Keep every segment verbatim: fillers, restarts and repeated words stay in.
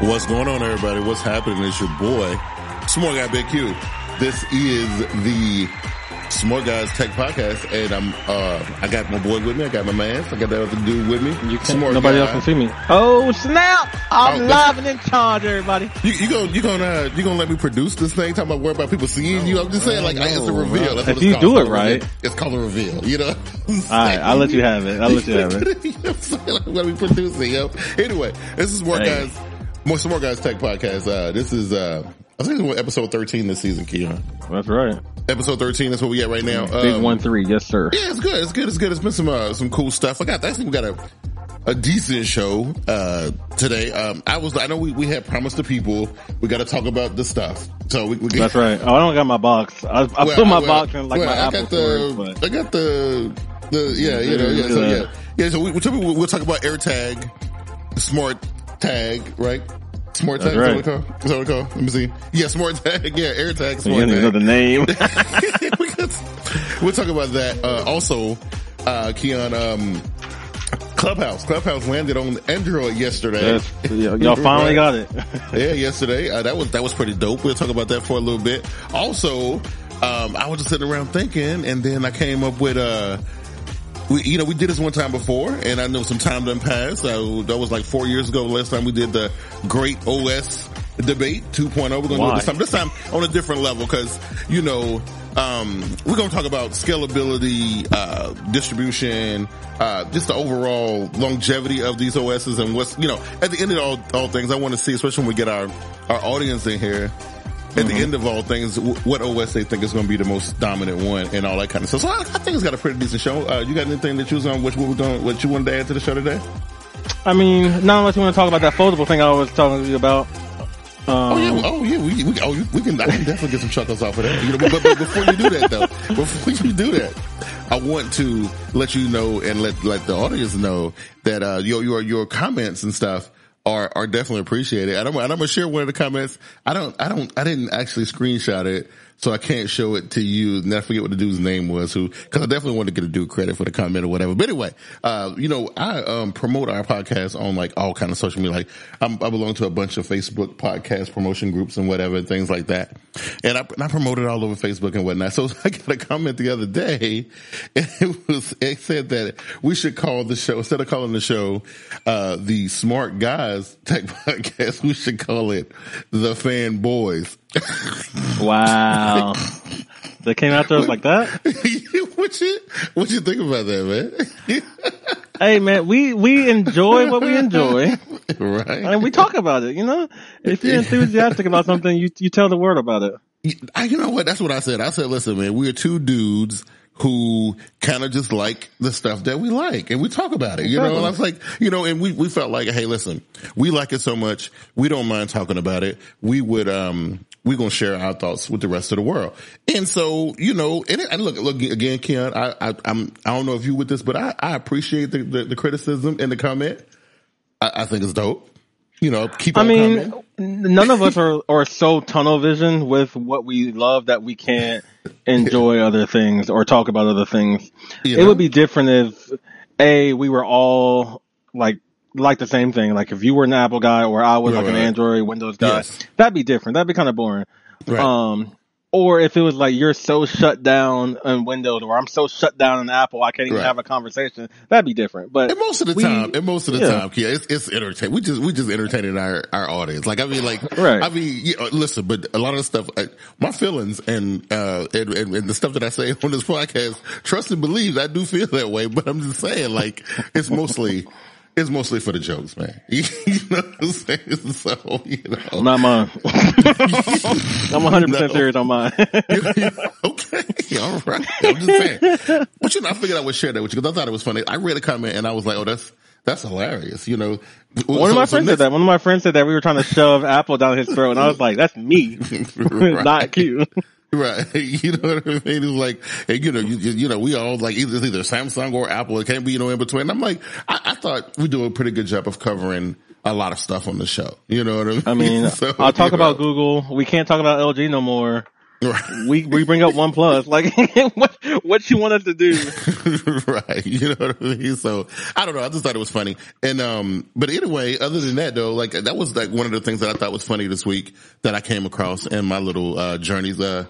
What's going on, everybody? What's happening? It's your boy, S'more Guy, Big Q. This is the S'more Guy's Tech Podcast, and I'm uh, I got my boy with me. I got my man. I got that other dude with me. You can't, nobody guy. Else can see me. Oh snap! I'm oh, live and in charge, everybody. You, you gonna you gonna uh, you gonna let me produce this thing? Talking about worry about people seeing no, you? I'm just saying, like, no, I, it's a reveal. That's if what you it's do it right, reveal. It's called a reveal. You know. Alright, I'll let you have it. I'll let you have it. You know I'm saying? Like, let me produce it. Yo. Anyway, this is S'more Guys. More S'more Guys Tech Podcast. Uh, this is, uh, I think it's episode thirteen this season, Keon. That's right. Episode thirteen, that's what we at right now. Big um, one three, yes sir. Yeah, it's good, it's good, it's good. It's been some, uh, some cool stuff. I got, I think we got a, a decent show, uh, today. Um, I was, I know we, we had promised the people, we gotta talk about the stuff. So we, we get, That's right. Oh, I don't got my box. I, I well, put my well, box in like well, my I Apple got the, storage, but. I got the, the, yeah, you know, yeah, so yeah. Yeah, so we, we'll, we'll talk about AirTag, S'more Tag, right? S'more Tag, right. Is that what it's called? Let me see. Yeah, S'more Tag. Yeah, AirTag, S'more Tag. You know the name. We'll talk about that. Uh, also, uh, Keon, um, Clubhouse. Clubhouse landed on Android yesterday. Yes. Y'all finally got it. Yeah, yesterday. Uh, that was, that was pretty dope. We'll talk about that for a little bit. Also, um, I was just sitting around thinking, and then I came up with, uh, We, you know, we did this one time before, and I know some time done passed. So that was like four years ago. Last time we did the Great O S debate two point oh. We're going to do it this time. This time on a different level because, you know, um, we're going to talk about scalability, uh, distribution, uh, just the overall longevity of these O Ss and what's, you know, at the end of all, all things, I want to see, especially when we get our, our audience in here. At the mm-hmm. end of all things, what O S they think is going to be the most dominant one and all that kind of stuff. So I, I think it's got a pretty decent show. Uh, you got anything that you was on, which we were going, what you wanted to add to the show today? I mean, not unless you want to talk about that foldable thing I was talking to you about. Um, oh yeah, oh yeah, we, we, oh, we can, I can definitely get some chuckles off of that. You know, but, but before you do that though, before you do that, I want to let you know and let, let the audience know that, uh, your, your, your comments and stuff are are definitely appreciated. And I'm, and I'm gonna share one of the comments. I don't, I don't, I didn't actually screenshot it, so I can't show it to you. And I forget what the dude's name was, who, because I definitely wanted to get a dude credit for the comment or whatever. But anyway, uh, you know, I um promote our podcast on like all kind of social media. Like I'm, I belong to a bunch of Facebook podcast promotion groups and whatever things like that. And I, and I promote it all over Facebook and whatnot. So I got a comment the other day, and it was, it said that we should call the show, instead of calling the show uh the S'more Guy Tech Podcast, we should call it the Fanboys. Wow. They came after us like that? What you, what you think about that, man? Hey man, we, we enjoy what we enjoy. Right. And we talk about it, you know? If you're enthusiastic about something, you, you tell the world about it. You know what? That's what I said. I said, listen man, we're two dudes who kind of just like the stuff that we like, and we talk about it, you know, and I was like, you know, and we, we felt like, hey, listen, we like it so much. We don't mind talking about it. We would, um, we're going to share our thoughts with the rest of the world. And so, you know, and, and look, look again, Keon, I, I, I'm, I don't know if you with this, but I, I appreciate the, the, the criticism and the comment. I, I think it's dope. You know, keep on I mean, coming. None of us are, are so tunnel vision with what we love that we can't enjoy other things or talk about other things. You it know? Would be different if, A, we were all like, like the same thing. Like if you were an Apple guy or I was right, like right. an Android, Windows guy, yes. That'd be different. That'd be kind of boring. Right. Um, Or if it was like, you're so shut down on Windows, or I'm so shut down on Apple, I can't even right. have a conversation. That'd be different. But and most of the we, time, and most of the yeah. time, yeah, it's, it's entertain. We just, we just entertaining our, our audience. Like, I mean, like, right. I mean, you know, listen, but a lot of the stuff, I, my feelings and, uh, and, and, and the stuff that I say on this podcast, trust and believe, I do feel that way, but I'm just saying, like, it's mostly, It's mostly for the jokes, man. You know what I'm saying? So, you know. Not mine. I'm one hundred percent no. serious on mine. Okay. All right. I'm just saying. But you know, I figured I would share that with you because I thought it was funny. I read a comment and I was like, oh, that's, that's hilarious. You know, one so, of my so friends next- said that. One of my friends said that we were trying to shove Apple down his throat. And I was like, that's me. Right. Not Q. Right, you know what I mean? It's like, you know, you, you know, we all like either either Samsung or Apple. It can't be, you know, in between. And I'm like, I, I thought we do a pretty good job of covering a lot of stuff on the show. You know what I mean? I mean, so, I'll talk about know. Google. We can't talk about L G no more. Right. We we bring up OnePlus. Like, what what you want us to do? Right, you know what I mean? So I don't know. I just thought it was funny. And um, but anyway, other than that though, like that was like one of the things that I thought was funny this week that I came across in my little uh, journeys. Uh.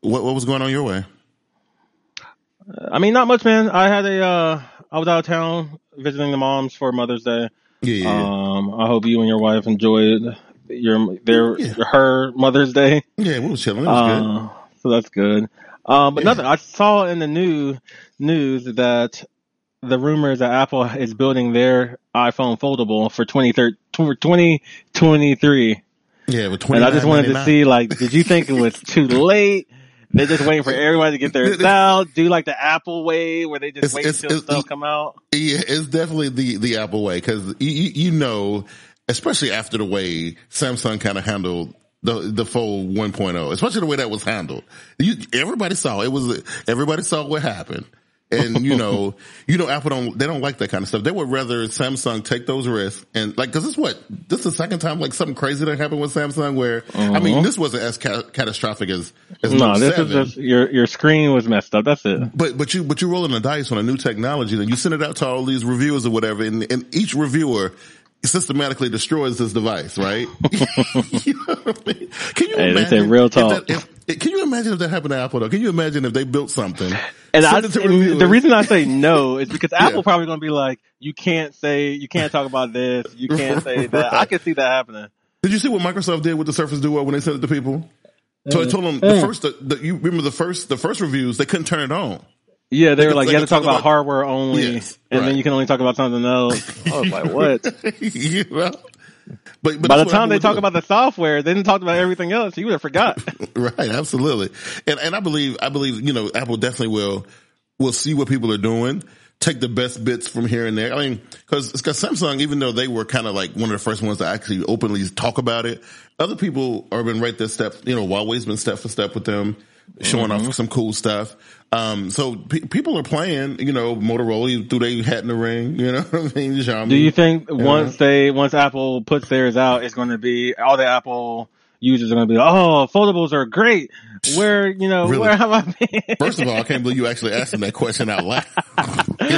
What what was going on your way? I mean, not much, man. I had a, uh, I was out of town visiting the moms for Mother's Day. Yeah. Um, I hope you and your wife enjoyed your, their, yeah. her Mother's Day. Yeah, we were chilling. It was uh, good. So that's good. Um, but yeah. nothing. I saw in the new news that the rumor is that Apple is building their iPhone foldable for twenty twenty-three. Yeah, with twenty-nine ninety-nine. And I just wanted to see, like, did you think it was too late? They're just waiting for everybody to get theirs out. Do like the Apple way where they just it's, wait it's, until it's, stuff come out. Yeah, it's definitely the, the Apple way. Cause you, you know, especially after the way Samsung kind of handled the, the Fold one point oh, especially the way that was handled. You, everybody saw it was, everybody saw what happened. And you know, you know, Apple don't, they don't like that kind of stuff. They would rather Samsung take those risks and like, cause it's what, this is the second time like something crazy that happened with Samsung where, uh-huh. I mean, this wasn't as ca- catastrophic as, as no, Note this seven. Is just, your, your screen was messed up. That's it. But, but you, but you're rolling the dice on a new technology then you send it out to all these reviewers or whatever and, and each reviewer systematically destroys this device, right? You know what I mean? Can you hey, imagine? They say real talk. If that, if, Can you imagine if that happened to Apple though? Can you imagine if they built something? And, I, and the reason I say no is because Apple yeah. probably going to be like, you can't say, you can't talk about this, you can't say that. Right. I can see that happening. Did you see what Microsoft did with the Surface Duo when they sent it to people? So uh, I told them uh, the first, the, the, you remember the first, the first reviews, they couldn't turn it on. Yeah, they, they were like, you have to talk, talk about, about hardware only, yes, and right. then you can only talk about something else. I was like, what? You know? But, but by the time they talk about the software, they didn't talk about everything else. You would have forgot. Right, absolutely. And and I believe I believe you know Apple definitely will will see what people are doing, take the best bits from here and there. I mean, because because Samsung, even though they were kind of like one of the first ones to actually openly talk about it, other people are been right there step. You know, Huawei's been step for step with them, showing mm-hmm. off some cool stuff. Um, so pe- people are playing, you know, Motorola threw their hat in the ring, you know what I mean? Xiaomi, do you think once you know? they, once Apple puts theirs out, it's going to be, all the Apple users are going to be like, oh, foldables are great. Where, you know, really? Where have I been? First of all, I can't believe you actually asked them that question out loud.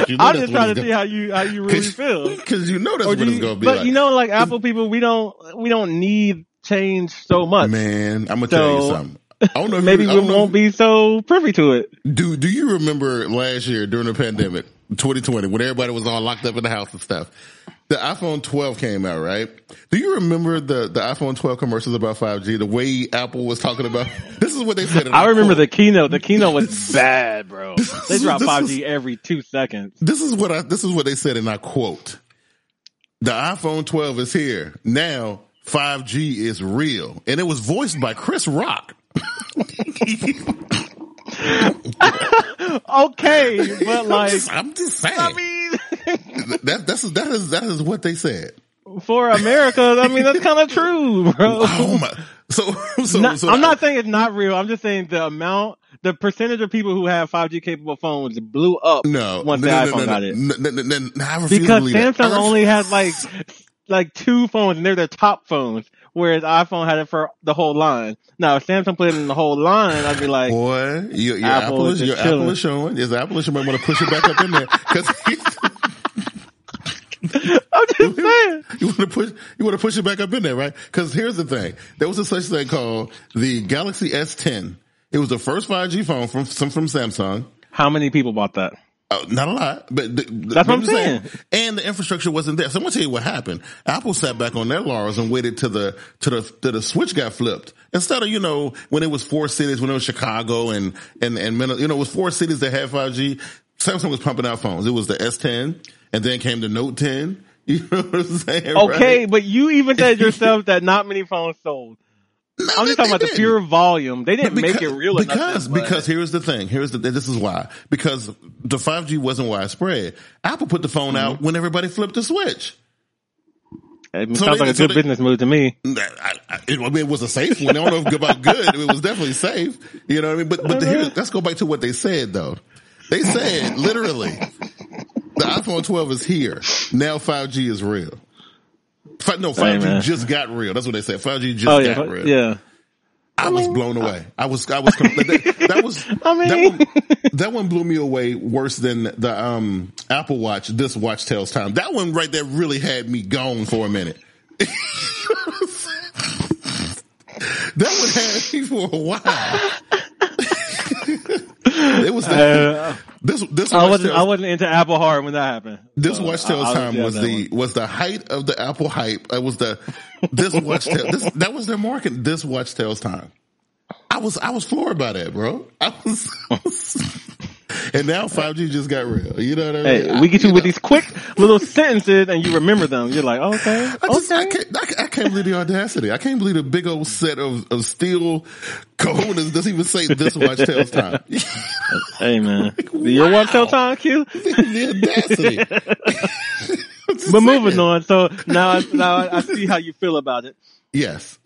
You know I'm just trying to see how you, how you really Cause, feel. Cause you know that's what you, it's going to be but like. But you know, like Apple people, we don't, we don't need change so much. Man, I'm going to so, tell you something. I don't know if Maybe you, I don't we know won't if, be so privy to it. Do Do you remember last year during the pandemic, twenty twenty, when everybody was all locked up in the house and stuff? The iPhone twelve came out, right? Do you remember the, the iPhone twelve commercials about five G? The way Apple was talking about, this is what they said. I remember the keynote. The keynote was bad, bro. They dropped five G every two seconds. This is what I. This is what they said, and I quote: "The iPhone twelve is here now. five G is real," and it was voiced by Chris Rock. Okay, but like I'm just, I'm just saying. I mean, that that's that is that is what they said for America. I mean, that's kind of true, bro. Oh my! So, so, not, so I'm I, not saying it's not real. I'm just saying the amount, the percentage of people who have five G capable phones blew up. No, once no, the no, iPhone no, no, got it, no, no, no, no, no, I refuse because to Samsung that. only has like like two phones, and they're their top phones. Whereas iPhone had it for the whole line. Now, if Samsung put it in the whole line, I'd be like, boy, your, your Apple, Apple is, is your chilling. Apple is showing. Is Apple is showing? Might want to push it back up in there. Cause I'm just saying. You want to push, you want to push it back up in there, right? Cause here's the thing. There was a such thing called the Galaxy S ten. It was the first five G phone from, from Samsung. How many people bought that? Uh, not a lot, but the, that's what I'm saying. saying. And the infrastructure wasn't there. So I'm gonna tell you what happened. Apple sat back on their laurels and waited till the to the to the switch got flipped. Instead of, you know, when it was four cities, when it was Chicago and and and you know, it was four cities that had five G. Samsung was pumping out phones. It was the S ten, and then came the Note ten. You know what I'm saying? Okay, right? But you even said yourself that not many phones sold. No, I'm just talking about didn't. the pure volume. They didn't because, make it real enough. Because, because here's the thing. Here's the, this is why. Because the five G wasn't widespread. Apple put the phone mm-hmm. out when everybody flipped the switch. It so sounds they, like a so good they, business move to me. I, I, it, I mean, it was a safe one. I don't know about good. It was definitely safe. You know what I mean? But, but the, here's, let's go back to what they said though. They said literally the iPhone twelve is here. Now five G is real. No, five G hey, just got real. That's what they said. five G just oh, yeah, got real. Yeah, I, I mean, was blown away. I, I was, I was. That, that was. I mean, that one, that one blew me away worse than the um Apple Watch. This watch tells time. That one right there really had me gone for a minute. That one had me for a while. It was the, uh, this. This I wasn't. Tells, I wasn't into Apple hard when that happened. This so watch tells I, I time was the one. was the height of the Apple hype. It was the this watch. Tell, this, that was their market. This watch tells time. I was I was floored by that, bro. I was, I was and now five G just got real. You know what I mean? Hey, we get you, you with know. these quick little sentences, and you remember them. You're like, oh, okay, I just, okay. I can't, I, I can't believe the audacity. I can't believe the big old set of of steel cojones doesn't even say this watch tells time. Hey man, like, wow. Your watch tells time, Q. The audacity. But moving on. So now, now I see how you feel about it. Yes,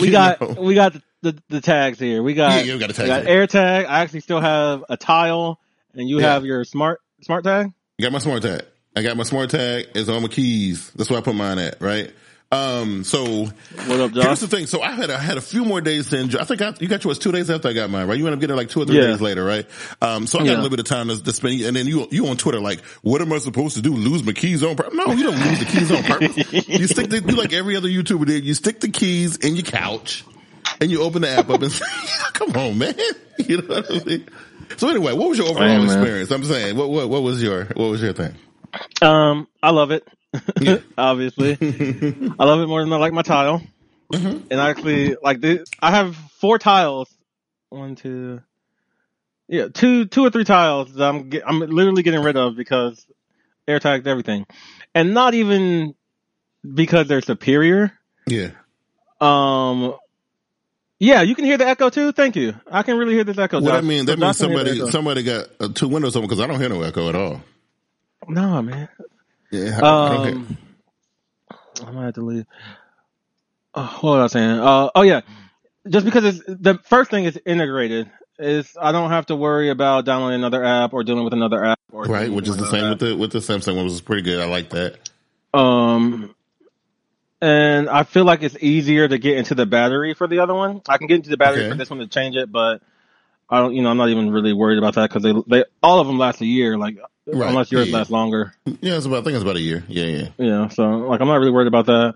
we got know. we got the, the, the tags here. We got yeah, you got, a tag we got AirTag. I actually still have a Tile. And you yeah. have your smart smart tag? I got my smart tag. I got my smart tag. It's on my keys. That's where I put mine at, right? Um, so what up, Josh? Here's the thing. So I had I had a few more days to enjoy. I think I, you got yours two days after I got mine, right? You end up getting like two or three yeah. days later, right? Um, so I got yeah. a little bit of time to, to spend. And then you you on Twitter like, what am I supposed to do? Lose my keys on purpose? No, you don't lose the keys on purpose. You stick the, you like every other YouTuber did. You stick the keys in your couch, and you open the app up and say, come on, man. You know what I mean? So anyway, what was your overall Damn, experience? I'm saying, what what what was your what was your thing? Um, I love it. Yeah. Obviously, I love it more than I like my Tile. Mm-hmm. And I actually like this. I have four Tiles. One, two, yeah, two, two or three Tiles that I'm get, I'm literally getting rid of because AirTags everything, and not even because they're superior. Yeah. Um. Yeah, you can hear the echo too. Thank you. I can really hear this echo. What I mean, that means somebody somebody got uh, two windows open because I don't hear no echo at all. No, man. Yeah, I, um, I don't hear. I'm gonna have to leave. Oh, what was I saying? Uh, oh yeah, just because it's the first thing is integrated. Is I don't have to worry about downloading another app or dealing with another app. Or right, which is the same app. with the with the Samsung one, which is pretty good. I like that. Um. And I feel like it's easier to get into the battery for the other one. I can get into the battery okay. for this one to change it, but I don't, you know, I'm not even really worried about that because they, they, all of them last a year, like right. unless yours yeah. lasts longer. Yeah, it's about, I think it's about a year. Yeah, yeah. Yeah, so like I'm not really worried about that.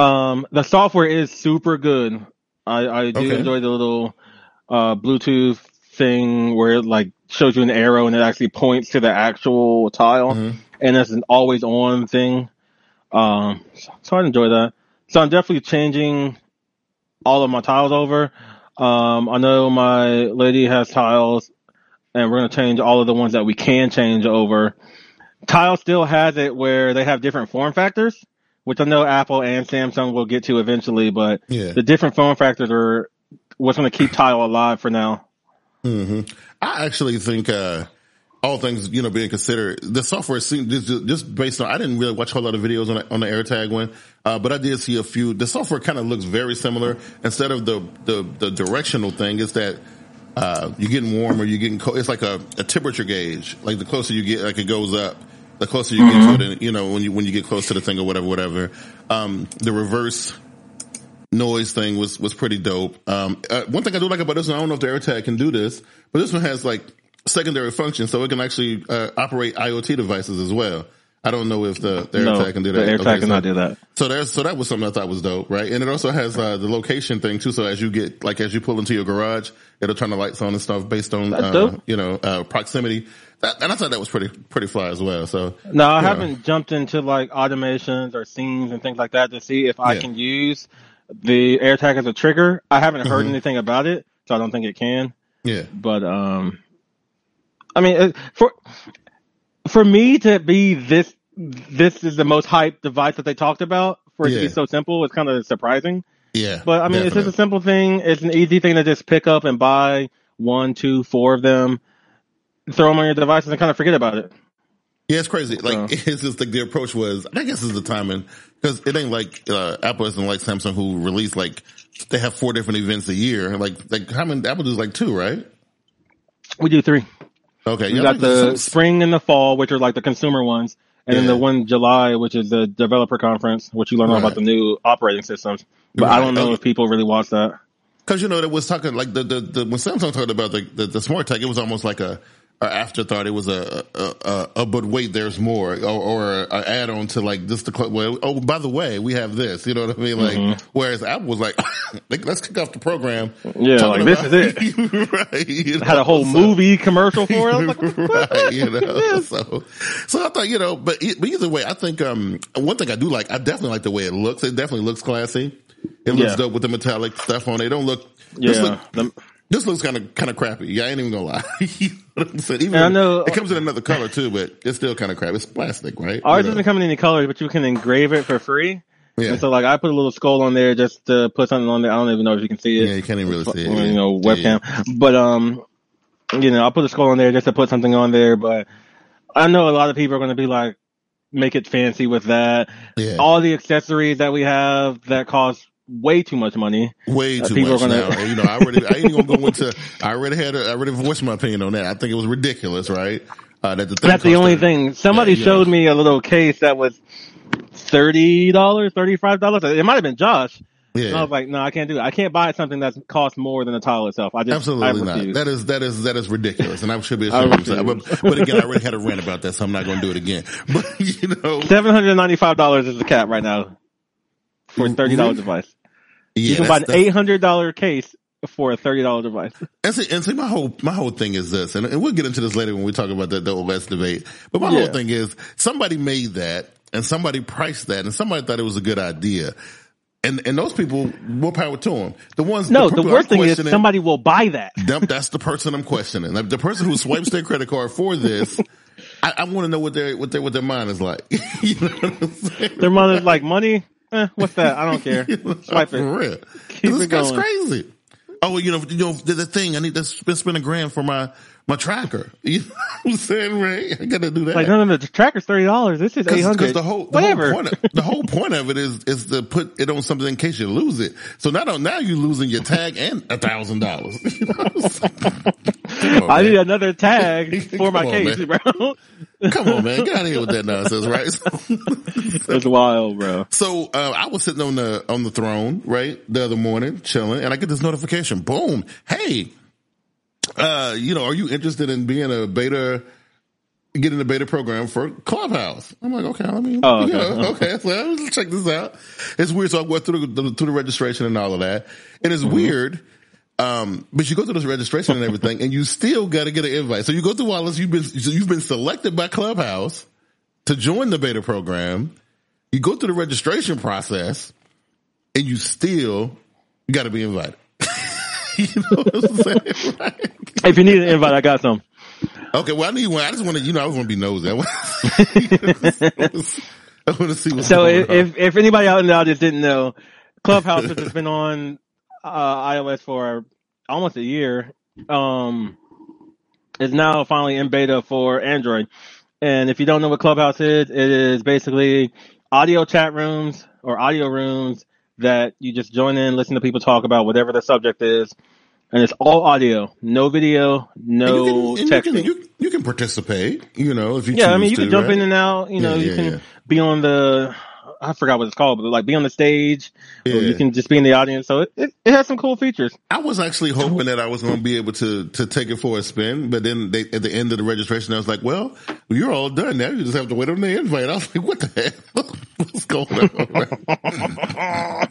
Um, the software is super good. I, I do okay. enjoy the little uh, Bluetooth thing where it like shows you an arrow and it actually points to the actual Tile, mm-hmm. and it's an always on thing. Um, so I enjoy that. So I'm definitely changing all of my Tiles over. Um, I know my lady has Tiles, and we're gonna change all of the ones that we can change over. Tile still has it where they have different form factors, which I know Apple and Samsung will get to eventually, but yeah. the different form factors are what's gonna keep Tile alive for now. Mm-hmm. I actually think, uh, all things, you know, being considered, the software seemed just, just based on. I didn't really watch a whole lot of videos on the, on the AirTag one, uh, but I did see a few. The software kind of looks very similar. Instead of the the, the directional thing, it's that uh, you're getting warmer, you're getting cold. It's like a, a temperature gauge. Like the closer you get, like it goes up. The closer you mm-hmm. get to it, and, you know, when you when you get close to the thing or whatever, whatever. Um, the reverse noise thing was was pretty dope. Um, uh, one thing I do like about this one, I don't know if the AirTag can do this, but this one has like secondary function, so it can actually uh, operate IoT devices as well. I don't know if the, the AirTag no, can do that. The AirTag okay, so, cannot do that. So there's, so that was something I thought was dope, right? And it also has uh, the location thing too. So as you get, like, as you pull into your garage, it'll turn the lights on and stuff based on, uh, you know, uh, proximity. That, and I thought that was pretty, pretty fly as well. So no, I haven't know. jumped into like automations or scenes and things like that to see if I yeah. can use the AirTag as a trigger. I haven't heard mm-hmm. anything about it, so I don't think it can. Yeah. But, um, I mean, for, For me to be this, this is the most hyped device that they talked about, for it yeah. to be so simple, it's kind of surprising. Yeah. But I mean, definitely. It's just a simple thing. It's an easy thing to just pick up and buy one, two, four of them, throw them on your devices and kind of forget about it. Yeah, it's crazy. Like, so. It's just like the approach was, I guess it's the timing, because it ain't like, uh, Apple isn't like Samsung, who release like, they have four different events a year. Like, like how many, Apple does like two, right? We do three. Okay, you got the spring and the fall, which are like the consumer ones, and yeah. then the one July, which is the developer conference, which you learn all right. about the new operating systems. But right. I don't know okay. if people really watch that, because you know that was talking like the, the the when Samsung talked about the the, the smart tech, it was almost like a, a afterthought. It was a a, a a but wait, there's more, or, or an add on to like this. The well, oh by the way, we have this. You know what I mean? Like mm-hmm. whereas Apple was like, let's kick off the program. Yeah, like this is it. right, you know? Had a whole so, movie commercial for it. I was like, right, you know. So, so I thought, you know, but, but either way, I think um one thing I do like, I definitely like the way it looks. It definitely looks classy. It looks yeah. dope with the metallic stuff on it. It don't look. Yeah. This, look, the, this looks kind of kind of crappy. Yeah, I ain't even gonna lie. You know what I'm saying? Even I know, it comes in another color too, but it's still kind of crap. It's plastic, right? Ours you know? Doesn't come in any colors, but you can engrave it for free. Yeah. And so, like, I put a little skull on there just to put something on there. I don't even know if you can see it. Yeah, you can't even really see it. You know, webcam. Yeah. But, um, you know, I put a skull on there just to put something on there. But I know a lot of people are going to be like, make it fancy with that. Yeah. All the accessories that we have that cost way too much money. Way too much gonna... now. You know, I already, I ain't going to go into, I already had, a, I already voiced my opinion on that. I think it was ridiculous, right? Uh, that the thing That's the only that, thing. Somebody yeah, showed know. me a little case that was thirty dollars, thirty-five dollars. It might have been Josh. Yeah. I was like, no, I can't do it. I can't buy something that costs more than the Tile itself. I just Absolutely I not. That is, that is, that is ridiculous. And I should be ashamed of myself. But, but again, I already had a rant about that, so I'm not going to do it again. But, you know. seven hundred ninety-five dollars is the cap right now for a thirty dollars mm-hmm. device. Yeah, you can buy an eight hundred dollars case for a thirty dollars device. And see, and see, my whole, my whole thing is this, and, and we'll get into this later when we talk about the, the O S debate. But my yeah. whole thing is somebody made that. And somebody priced that, and somebody thought it was a good idea, and and those people, more power to them. The ones, no, the, the worst thing is somebody will buy that. That's the person I'm questioning. The person who swipes their credit card for this, I, I want to know what their what their what their mind is like. You know what I'm saying? Their mind is like money. Eh, what's that? I don't care. Swipe it. For real. Keep this guy's crazy. Oh, you know, you know, the thing I need to spend a grand for my. My tracker, you know what I'm saying, Ray? I gotta do that. Like, no, no, the tracker's thirty dollars. This is eight hundred. Because the whole, the whatever. Whole point of, the whole point of it is is to put it on something in case you lose it. So now, now you're losing your tag and a thousand dollars. I need another tag for my on, case, man. Bro. Come on, man, get out of here with that nonsense, right? So, it's wild, bro. So uh, I was sitting on the on the throne, right, the other morning, chilling, and I get this notification. Boom! Hey. Uh, you know, are you interested in being a beta, getting a beta program for Clubhouse? I'm like, okay, let me, oh, okay. Yeah, okay, so let's check this out. It's weird. So I went through the, through the registration and all of that. And it's mm-hmm. weird. Um, but you go through this registration and everything and you still got to get an invite. So you go through all this. You've been, so you've been selected by Clubhouse to join the beta program. You go through the registration process and you still got to be invited. You know what I'm saying? Right? If you need an invite, I got some. Okay, well, I need one. I just want to, you know, I just want to be nosy. I want to see what's so going if, on. So if, if anybody out in the audience didn't know, Clubhouse has just been on uh, iOS for almost a year. Um, it's now finally in beta for Android. And if you don't know what Clubhouse is, it is basically audio chat rooms or audio rooms that you just join in, listen to people talk about whatever the subject is. And it's all audio, no video, no and you can, and texting. You can, you, you can participate, you know, if you yeah, choose to. Yeah, I mean, you to, can jump right? in and out. You know, yeah, you yeah, can yeah. be on the I forgot what it's called, but like be on the stage, yeah. or you can just be in the audience. So it, it, it has some cool features. I was actually hoping that I was going to be able to to take it for a spin, but then they, at the end of the registration, I was like, well, you're all done now. You just have to wait on the invite. I was like, what the hell? What's going on?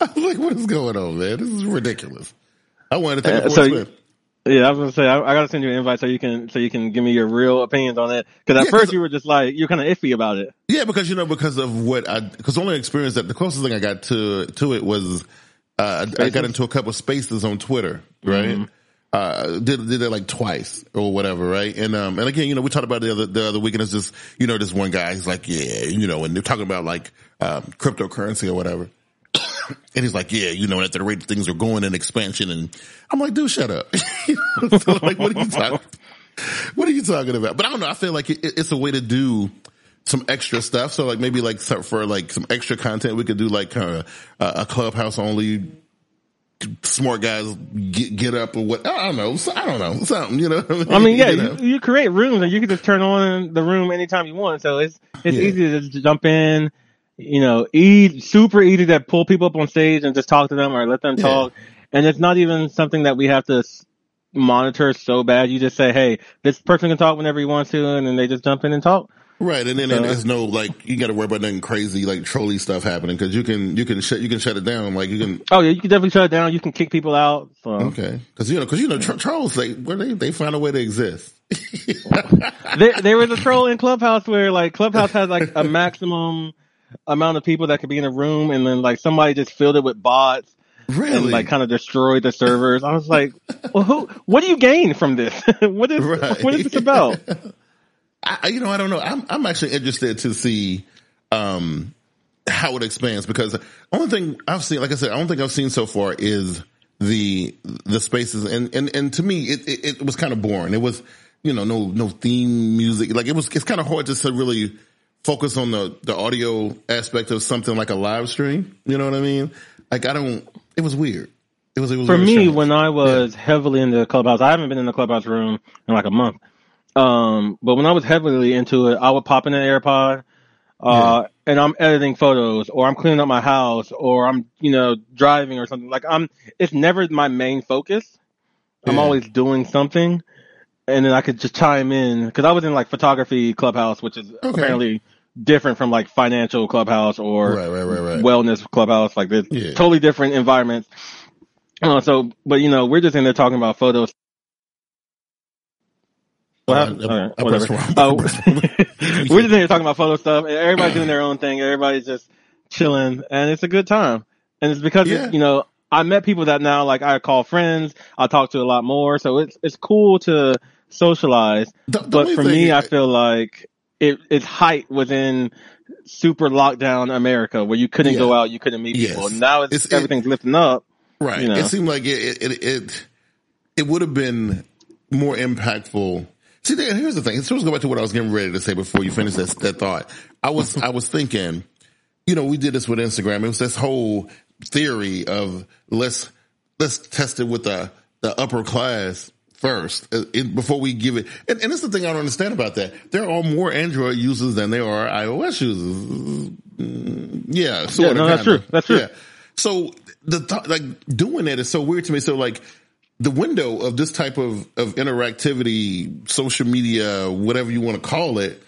I was like, what's going on, man? This is ridiculous. I wanted to take it for uh, so a spin. You, Yeah, I was gonna say I, I gotta send you an invite so you can so you can give me your real opinions on that, because at yeah, first you were just like you're kind of iffy about it. Yeah, because you know because of what I because only experience that the closest thing I got to to it was uh, I got into a couple of spaces on Twitter, right? Mm-hmm. Uh, did did it like twice or whatever, right? And um and again, you know, we talked about it the other the other week, and it's just you know this one guy, he's like yeah, you know, and they're talking about like um, cryptocurrency or whatever. And he's like, yeah, you know, at the rate things are going in expansion. And I'm like, dude, shut up. So like, what are you talking? What are you talking about? But I don't know. I feel like it, it's a way to do some extra stuff. So like maybe like for like some extra content, we could do like uh, a Clubhouse only S'more Guys get, get up or what? I don't know. I don't know. Something, you know. I mean, I mean yeah, you, know. you, you create rooms and you can just turn on the room anytime you want. So it's it's yeah. easy to just jump in. You know, easy, super easy to pull people up on stage and just talk to them or let them talk. Yeah. And it's not even something that we have to monitor so bad. You just say, hey, this person can talk whenever he wants to, and then they just jump in and talk. Right, and then so, and there's no like you got to worry about nothing crazy like trolley stuff happening because you can you can shut you can shut it down like you can. Oh yeah, you can definitely shut it down. You can kick people out. So. Okay, because you know because you know tro- trolls like where they they find a way to exist. there, there was a troll in Clubhouse where like Clubhouse has like a maximum amount of people that could be in a room, and then like somebody just filled it with bots, really, and like kind of destroyed the servers. I was like, well, who? What do you gain from this? what is right. what is this about? I, you know, I don't know. I'm I'm actually interested to see um how it expands, because the only thing I've seen, like I said, I don't think I've seen so far is the the spaces, and and and to me, it it, it was kind of boring. It was you know no no theme music, like it was. It's kind of hard just to really focus on the, the audio aspect of something like a live stream. You know what I mean? Like, I don't, it was weird. It was, it was for weird me strange. When I was yeah. heavily into the Clubhouse, I haven't been in the Clubhouse room in like a month. Um, but when I was heavily into it, I would pop in an AirPod, uh, yeah. and I'm editing photos, or I'm cleaning up my house, or I'm, you know, driving or something. Like I'm, it's never my main focus. I'm yeah. always doing something. And then I could just chime in, because I was in like photography Clubhouse, which is okay. apparently different from like financial Clubhouse or right, right, right, right. wellness Clubhouse. Like they're yeah. totally different environments. Uh, so, but you know, we're just in there talking about photos. Well, I, I, I, whatever. I uh, we're just in there talking about photo stuff. And everybody's doing their own thing. Everybody's just chilling, and it's a good time. And it's because yeah. it, you know, I met people that now like I call friends. I talk to a lot more, so it's it's cool to socialize. The, the but for me, I feel like it, it's hype within super lockdown America where you couldn't yeah. go out, you couldn't meet yes. people. And now it's, it's everything's it, lifting up. Right. You know? It seemed like it it it, it would have been more impactful. See, here's the thing. Let's go back to what I was getting ready to say before you finish that that thought. I was I was thinking, you know, we did this with Instagram. It was this whole theory of let's let's test it with the the upper class first, it, before we give it, and, and that's the thing I don't understand about that. There are more Android users than there are iOS users. Yeah, sort yeah, of, no, that's true. That's true. Yeah. So the th- like doing that is so weird to me. So like the window of this type of of interactivity, social media, whatever you want to call it,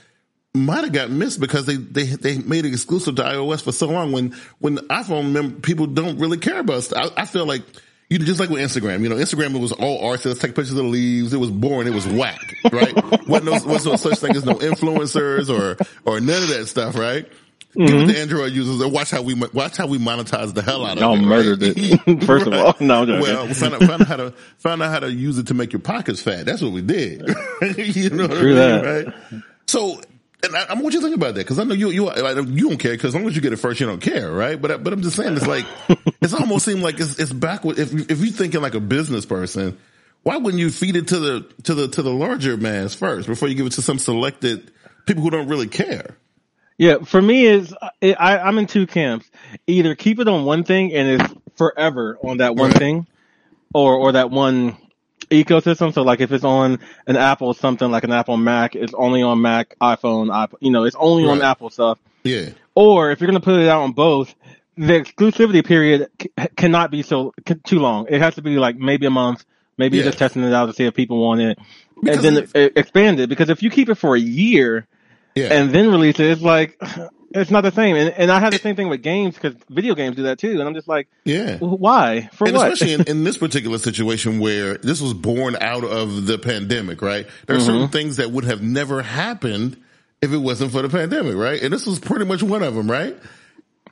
might have got missed because they they they made it exclusive to iOS for so long. When when iPhone mem- people don't really care about us. I, I feel like. You just like with Instagram, you know, Instagram, it was all artists. Let's take pictures of the leaves. It was boring. It was whack, right? Wasn't no, was no such thing as no influencers or, or none of that stuff, right? Mm-hmm. Give it to Android users and watch how we, watch how we monetize the hell out of Y'all it. Y'all murdered right? it. First right. of all, no, no. Well, find out, find out how to, find out how to use it to make your pockets fat. That's what we did. You know what True I mean, that. Right? So, and I, I want you to think about that, because I know you you like, you don't care, because as long as you get it first, you don't care, right? But but I'm just saying, it's like it's almost seemed like it's it's backward. If if you're thinking like a business person, why wouldn't you feed it to the to the to the larger mass first before you give it to some selected people who don't really care? Yeah, for me is it, I I'm in two camps. Either keep it on one thing and it's forever on that one right. thing, or or that one ecosystem. So like if it's on an Apple something, like an Apple Mac, it's only on Mac, iPhone, iPod, you know, it's only right. on Apple stuff. Yeah. Or if you're going to put it out on both, the exclusivity period c- cannot be so c- too long. It has to be like maybe a month. Maybe yeah. you're just testing it out to see if people want it, because and then it, expand it. Because if you keep it for a year yeah. and then release it, it's like it's not the same. And, and I have the same thing with games, because video games do that too. And I'm just like, yeah, well, why? For and what? Especially in, in this particular situation where this was born out of the pandemic, right? There are mm-hmm. certain things that would have never happened if it wasn't for the pandemic, right? And this was pretty much one of them, right?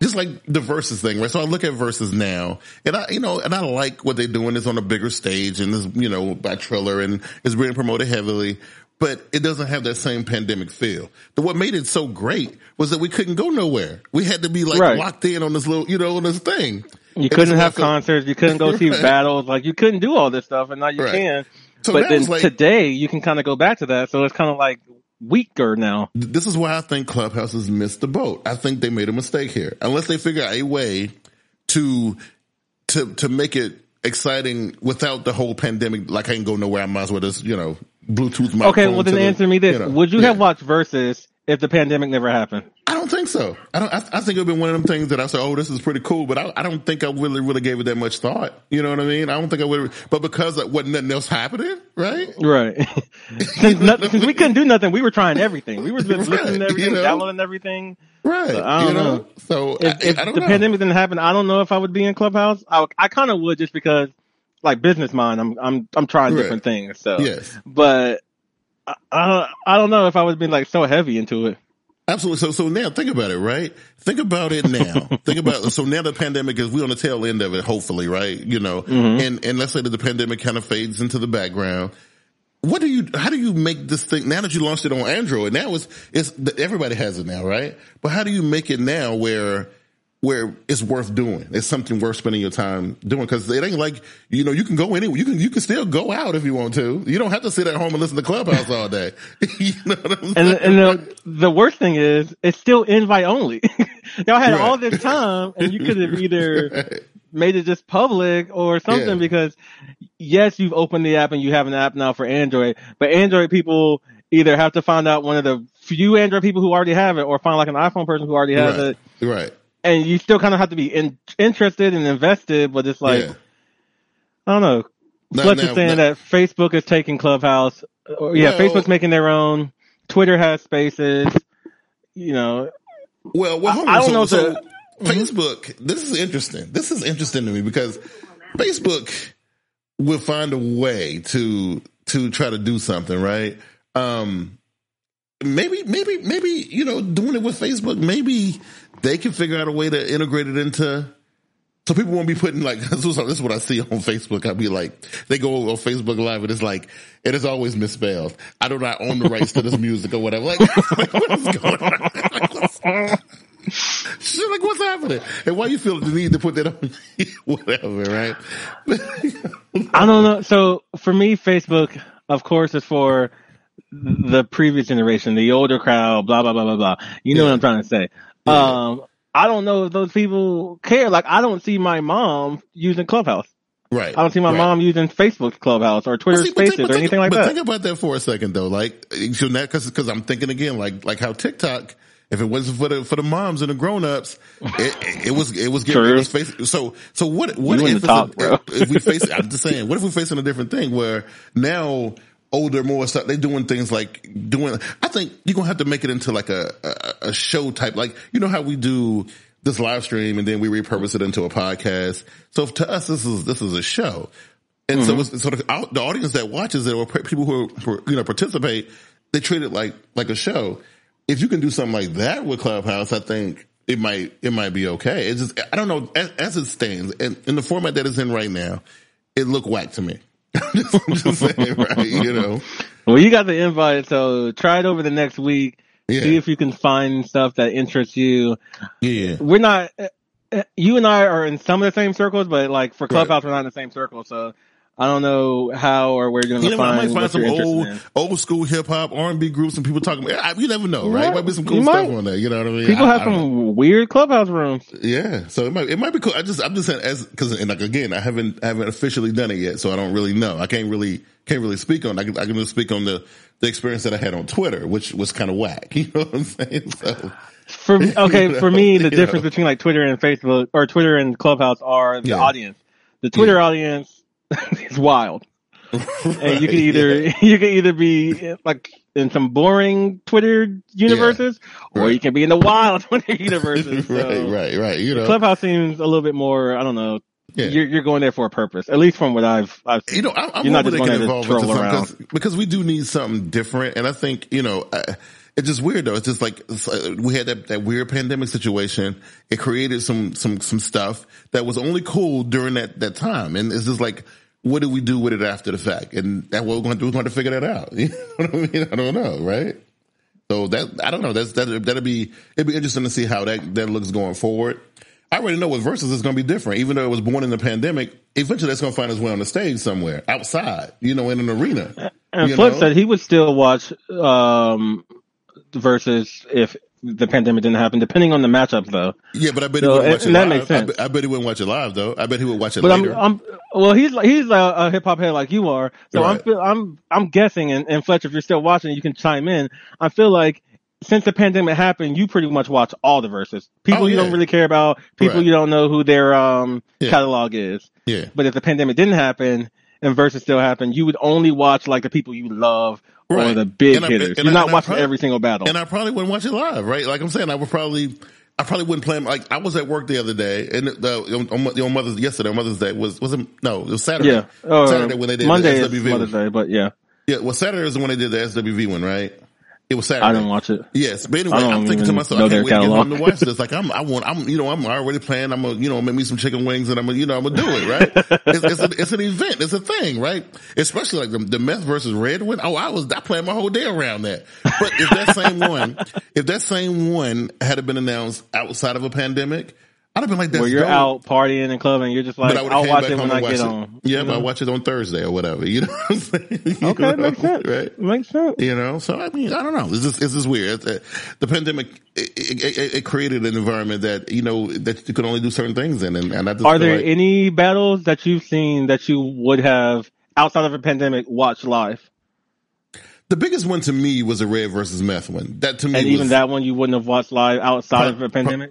Just like the Versus thing, right? So I look at Versus now, and I, you know, and I like what they're doing. It's on a bigger stage, and it's, you know, by Triller, and it's being promoted heavily, but it doesn't have that same pandemic feel. But what made it so great was that we couldn't go nowhere. We had to be like right. locked in on this little, you know, on this thing. You and couldn't have so- concerts. You couldn't go see battles. Like you couldn't do all this stuff, and now you right. can. So but then like, today you can kind of go back to that. So it's kind of like weaker now. This is why I think Clubhouse has missed the boat. I think they made a mistake here. Unless they figure out a way to to to make it exciting without the whole pandemic, like I can go nowhere, I might as well just, you know, Bluetooth my Okay, well then the, answer me this. You know, would you yeah. have watched Versus if the pandemic never happened? I don't think so. I don't I, I think it would be one of them things that I said, oh, this is pretty cool, but I, I don't think I really really gave it that much thought. You know what I mean? I don't think I would, but because it wasn't nothing else happening. Right, right. Since, no, since we couldn't do nothing, we were trying everything. We were just right, listening to everything, you know? downloading everything. Right. So I don't you know. know. So if, I, if I don't the know. pandemic didn't happen, I don't know if I would be in Clubhouse. I, I kind of would, just because, like, business mind, I'm I'm I'm trying right. different things. So yes, but I, I I don't know if I would have been like so heavy into it. Absolutely. So so now think about it. Right. Think about it now. think about so now the pandemic is we on the tail end of it. Hopefully, right? You know, mm-hmm. and and let's say that the pandemic kind of fades into the background. What do you? How do you make this thing now that you launched it on Android? Now it's it's everybody has it now, right? But how do you make it now where where it's worth doing? It's something worth spending your time doing, because it ain't like, you know, you can go anywhere. You can you can still go out if you want to. You don't have to sit at home and listen to Clubhouse all day. you know what I'm and saying? and the, the worst thing is it's still invite only. Y'all had right. all this time, and you could have either right. made it just public or something. Yeah. Because yes, you've opened the app and you have an app now for Android, but Android people either have to find out one of the few Android people who already have it, or find like an iPhone person who already has right. it. Right. And you still kind of have to be in, interested and invested, but it's like, yeah. I don't know. Let's just say that Facebook is taking Clubhouse. Or, yeah, well, Facebook's making their own. Twitter has Spaces. You know. Well, well I, I don't so, know. So the, Facebook, this is interesting. This is interesting to me, because Facebook will find a way to to try to do something, right? Um, maybe, maybe, maybe, you know, doing it with Facebook, maybe they can figure out a way to integrate it into, so people won't be putting like, this is what I see on Facebook. I'll be like, they go on Facebook Live and it's like, it is always misspelled. I do not own the rights to this music or whatever. Like, like what is going on? She's like, what's happening? And why you feel the need to put that on whatever, right? I don't know. So for me, Facebook, of course, is for the previous generation, the older crowd, blah, blah, blah, blah, blah. You know yeah. what I'm trying to say. Yeah. Um, I don't know if those people care. Like, I don't see my mom using Clubhouse. Right. I don't see my right. mom using Facebook's Clubhouse or Twitter well, see, Spaces think, or think, anything like but that. But think about that for a second, though. Like, because because I'm thinking again, like like how TikTok, if it wasn't for the for the moms and the grown ups, it, it was it was getting it was facing, so so what what if, top, a, if we face? I'm just saying, what if we're facing a different thing where now older, more stuff, they doing things like doing, I think you're going to have to make it into like a, a, a show type. Like, you know how we do this live stream and then we repurpose it into a podcast. So to us, this is, this is a show. And mm-hmm. so, so the, the audience that watches it, or people who, who, you know, participate, they treat it like, like a show. If you can do something like that with Clubhouse, I think it might, it might be okay. It's just, I don't know, as, as it stands and in the format that it's in right now, it look whack to me. I'm just, I'm just saying, right? You know. Well, you got the invite, so try it over the next week. Yeah. See if you can find stuff that interests you. Yeah, we're not. You and I are in some of the same circles, but like for Clubhouse, right. we're not in the same circle. So I don't know how or where you're going to you find. You might find some old, in. old school hip hop R and B groups and people talking. I, you never know, right? It might be some cool might, stuff on there. You know what I mean? People I, have I some weird Clubhouse rooms. Yeah, so it might it might be cool. I just I'm just saying as because and like again, I haven't I haven't officially done it yet, so I don't really know. I can't really can't really speak on. I can I can just speak on the the experience that I had on Twitter, which was kind of whack. You know what I'm saying? So. For okay, you know, for me, the difference know. between like Twitter and Facebook or Twitter and Clubhouse are the yeah. audience. The Twitter yeah. audience is wild, right, and you can either yeah. you can either be like in some boring Twitter universes, yeah, right. or you can be in the wild Twitter universes. So right, right, right. You know, Clubhouse seems a little bit more. I don't know. Yeah. You're, you're going there for a purpose, at least from what I've, I've seen. You know, I'm, I'm you're not just going to troll around because we do need something different, and I think you know. I, It's just weird though. It's just like, it's like we had that, that weird pandemic situation. It created some some some stuff that was only cool during that that time. And it's just like, what do we do with it after the fact? And that's what we're going to do. We're going to figure that out. You know what I mean? I don't know, right? So that I don't know. That's that that'll be it'd be interesting to see how that that looks going forward. I already know with Versus is going to be different. Even though it was born in the pandemic, eventually that's going to find its way on the stage somewhere outside, you know, in an arena. And Flip know? said he would still watch. Um... Versus if the pandemic didn't happen, depending on the matchup, though. Yeah, but I bet so he wouldn't watch it, it live. That makes sense. I, bet, I bet he wouldn't watch it live, though. I bet he would watch it but later. I'm, I'm, well, he's he's a, a hip hop head like you are, so right. I'm I'm I'm guessing. And, and Fletcher, if you're still watching, you can chime in. I feel like since the pandemic happened, you pretty much watch all the Versus. People oh, yeah. you don't really care about, people right. you don't know who their um yeah. catalog is. Yeah. But if the pandemic didn't happen and Versus still happened, you would only watch like the people you love. Right. Or the big and hitters. I, You're I, not watching probably, every single battle. And I probably wouldn't watch it live, right? Like I'm saying, I would probably, I probably wouldn't play. Like I was at work the other day, and the, on, on Mother's yesterday, on Mother's Day was was it? No, it was Saturday. Yeah, oh, Saturday when they did Monday the S W V. Is Mother's Day, but yeah, yeah. Well, Saturday is when they did the S W V one, right? It was Saturday. I didn't watch it. Yes, but anyway, I'm thinking to myself, I can't wait to get home to watch this. Like, I'm, I want, I'm, you know, I'm already planning. I'm gonna, you know, make me some chicken wings, and I'm gonna, you know, I'm gonna do it, right? it's, it's, a, it's an event. It's a thing, right? Especially like the, the Meth versus Red one. Oh, I was, I planned my whole day around that. But if that same one, if that same one had been announced outside of a pandemic, I'd have been like, that's Well, you're dope. Out partying and clubbing. You're just like, I'll watch it when I get on. Yeah, but I watch it on Thursday or whatever. You know what I'm saying? Okay, makes sense. Right? Makes sense. You know, so I mean, I don't know. It's just, it's just weird. It, the pandemic, it, it, it created an environment that, you know, that you could only do certain things in. And, and I just Are there like, any battles that you've seen that you would have, outside of a pandemic, watched live? The biggest one to me was the Red versus Meth one. That to me, and even was, that one you wouldn't have watched live outside probably, of a pandemic.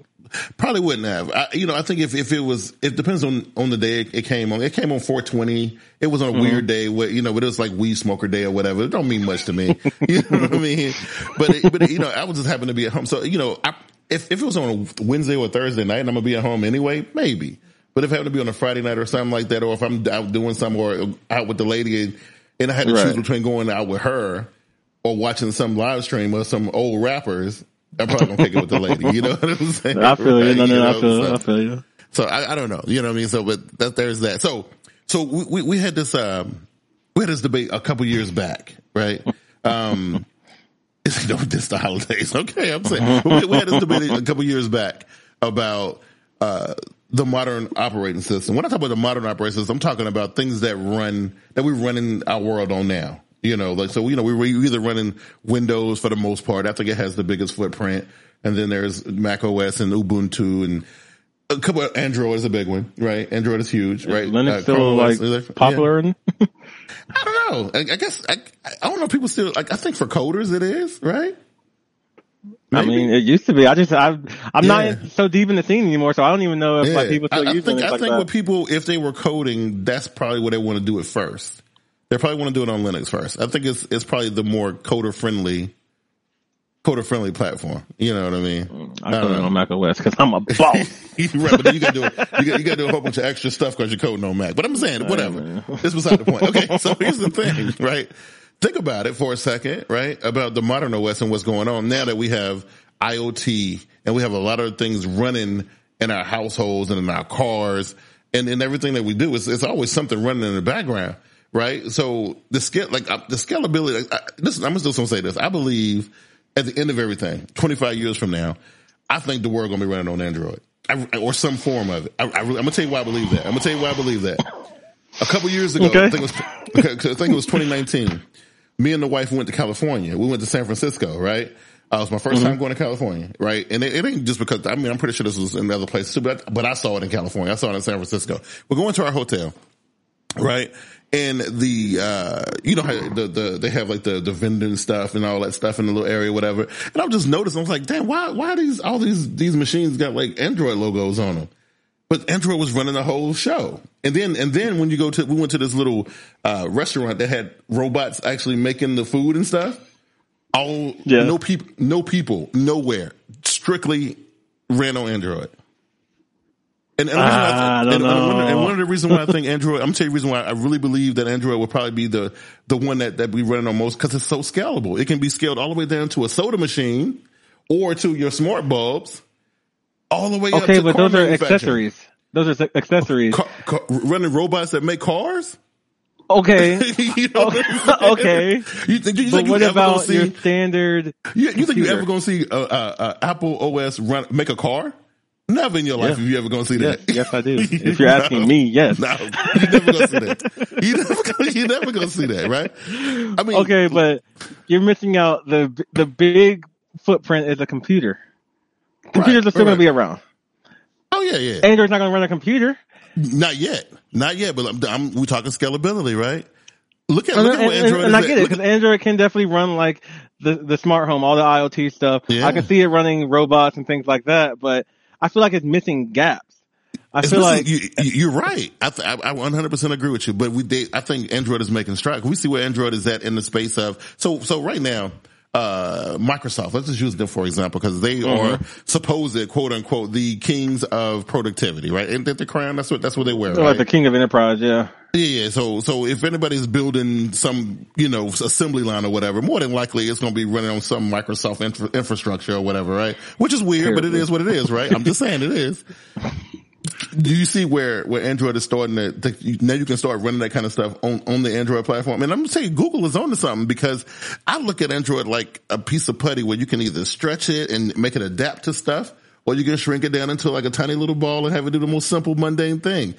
Probably wouldn't have. I, you know, I think if, if it was, it depends on, on the day it, it came on. It came on four twenty. It was on a mm-hmm. weird day, where, you know, but it was like weed smoker day or whatever. It don't mean much to me. You know what I mean? But it, but it, you know, I was just happen to be at home. So you know, I, if if it was on a Wednesday or Thursday night, and I'm gonna be at home anyway, maybe. But if it happened to be on a Friday night or something like that, or if I'm out doing something or out with the lady. And, And I had to right. choose between going out with her or watching some live stream of some old rappers. I'm probably going to pick it with the lady. You know what I'm saying? I feel right? you. No, no, you know, I, feel, so, I feel you. So I, I don't know. You know what I mean? So but that, there's that. So so we, we, we had this um, we had this debate a couple years back, right? Um, it's you know, just the holidays. Okay, I'm saying. We, we had this debate a couple years back about uh the modern operating system. When I talk about the modern operating system, I'm talking about things that run, that we run in our world on now. You know, like, so, you know, we we're either running Windows for the most part. I think it has the biggest footprint. And then there's macOS and Ubuntu and a couple of Android is a big one, right? Android is huge, right? Is Linux uh, still like is there, popular? Yeah. I don't know. I, I guess, I, I don't know if people still, like, I think for coders it is, right? Maybe. I mean, it used to be. I just, I, I'm yeah. not so deep in the scene anymore, so I don't even know if yeah. like people still I, I using think, it. I like think that. With people, if they were coding, that's probably where they want to do it first. They probably want to do it on Linux first. I think it's it's probably the more coder friendly, coder friendly platform. You know what I mean? I, I code on Mac O S because I'm a boss. Right, but you got to do it. You got to do a whole bunch of extra stuff because you're coding on Mac. But I'm saying whatever. It's right, beside the point. Okay, so here's the thing, right? Think about it for a second, right? About the modern O S and what's going on now that we have IoT and we have a lot of things running in our households and in our cars and in everything that we do. It's, it's always something running in the background, right? So the scale, like uh, the scalability, I, listen, I'm just going to say this. I believe at the end of everything, twenty-five years from now, I think the world going to be running on Android I, or some form of it. I, I, I'm going to tell you why I believe that. I'm going to tell you why I believe that. A couple years ago, okay. I, think it was, I think it was twenty nineteen, me and the wife went to California. We went to San Francisco, right? Uh, it was my first mm-hmm. time going to California, right? And it, it ain't just because, I mean, I'm pretty sure this was in other places too, but I, but I saw it in California. I saw it in San Francisco. We're going to our hotel, right? And the, uh, you know, how the, the, they have like the, the vending stuff and all that stuff in the little area, whatever. And I just noticed, I was like, damn, why, why are these, all these, these machines got like Android logos on them? But Android was running the whole show. And then, and then when you go to, we went to this little, uh, restaurant that had robots actually making the food and stuff. All, yeah. no people, no people, nowhere, strictly ran on Android. And, and, I th- I and, and, and one of the reasons why I think Android, I'm going to tell you the reason why I really believe that Android will probably be the, the one that, that we run on most, because it's so scalable. It can be scaled all the way down to a soda machine or to your smart bulbs, all the way okay, up to Okay, but car those are accessories. Those are accessories. Car, car, running robots that make cars? Okay. you know okay. okay. You think, you but think what you about see, your standard You, you think you're ever going to see uh, uh, Apple O S run make a car? Never in your life yeah. if you ever gonna see that. Yes, yes I do. If you're asking no, me, yes. No, you're never gonna see that. You never, you're never gonna see that, right? I mean, okay, but you're missing out. the The big footprint is a computer. Computers right, are still right. gonna be around. Oh yeah, yeah. Android's not gonna run a computer. Not yet, not yet. But I'm, I'm, we're talking scalability, right? Look at, and, look at what and, Android. And, and I get at. it because Android can definitely run like the the smart home, all the IoT stuff. Yeah. I can see it running robots and things like that, but I feel like it's missing gaps. I it's feel missing, like you, you're right. I, th- I I one hundred percent agree with you, but we they, I think Android is making strides. We see where Android is at in the space of so so right now. Uh, Microsoft. Let's just use them for example because they mm-hmm. are supposed quote unquote the kings of productivity, right? And that the crown that's what that's what they wear. They're right? Like the king of enterprise, yeah. Yeah, so so if anybody's building some, you know, assembly line or whatever, more than likely it's going to be running on some Microsoft infra- infrastructure or whatever, right? Which is weird, Terrible. but it is what it is, right? I'm just saying it is. Do you see where, where Android is starting to, to, now you can start running that kind of stuff on, on the Android platform? And I'm going to tell you, Google is on to something because I look at Android like a piece of putty where you can either stretch it and make it adapt to stuff or you can shrink it down into like a tiny little ball and have it do the most simple, mundane thing.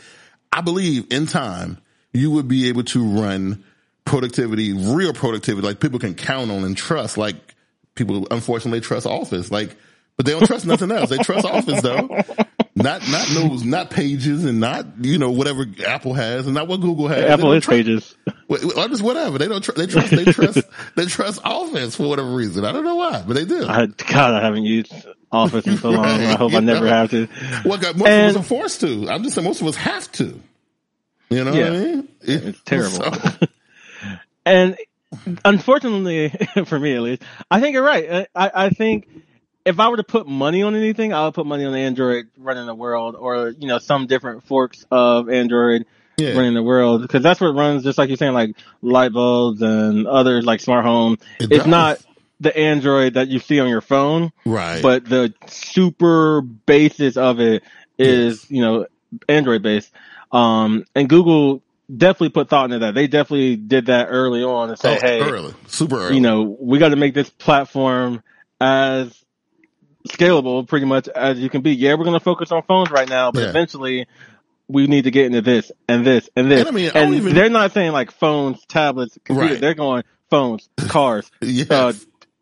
I believe in time you would be able to run productivity, real productivity, like people can count on and trust, like people unfortunately trust Office, like, but they don't trust nothing else. They trust Office though. Not, not those, not Pages and not, you know, whatever Apple has and not what Google has. Apple is tr- Pages. Or just whatever. They don't, tr- they trust, they trust, they trust Office for whatever reason. I don't know why, but they do. I, God, I haven't used Office in so long. Right. I hope you I never know. have to. Well, God, most and, of us are forced to. I'm just saying most of us have to. You know yeah, what I mean? It, it's terrible. So. And unfortunately, for me at least, I think you're right. I, I think, if I were to put money on anything, I would put money on Android running the world or, you know, some different forks of Android yeah. running the world. Because that's what runs, just like you're saying, like light bulbs and other like smart home. It it's does. not the Android that you see on your phone. Right. But the super basis of it is, yes. you know, Android based. Um, and Google definitely put thought into that. They definitely did that early on and say, oh, hey, early. super early. You know, we got to make this platform as scalable pretty much as you can be. Yeah, we're going to focus on phones right now, but yeah. eventually we need to get into this and this and this. And, I mean, and even... they're not saying like phones, tablets, computers. Right. They're going phones, cars, yes. uh,